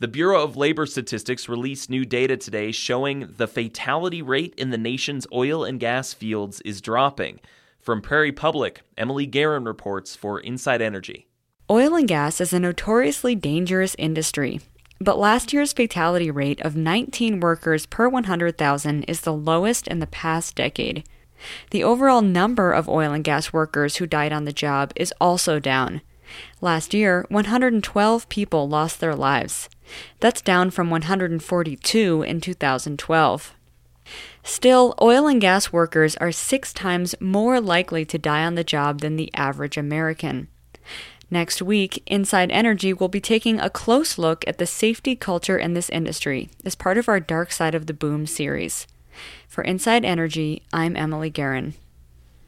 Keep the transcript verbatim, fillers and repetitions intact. The Bureau of Labor Statistics released new data today showing the fatality rate in the nation's oil and gas fields is dropping. From Prairie Public, Emily Guerin reports for Inside Energy. Oil and gas is a notoriously dangerous industry, but last year's fatality rate of nineteen workers per one hundred thousand is the lowest in the past decade. The overall number of oil and gas workers who died on the job is also down. Last year, one hundred twelve people lost their lives. That's down from one hundred forty-two in two thousand twelve. Still, oil and gas workers are six times more likely to die on the job than the average American. Next week, Inside Energy will be taking a close look at the safety culture in this industry as part of our Dark Side of the Boom series. For Inside Energy, I'm Emily Guerin.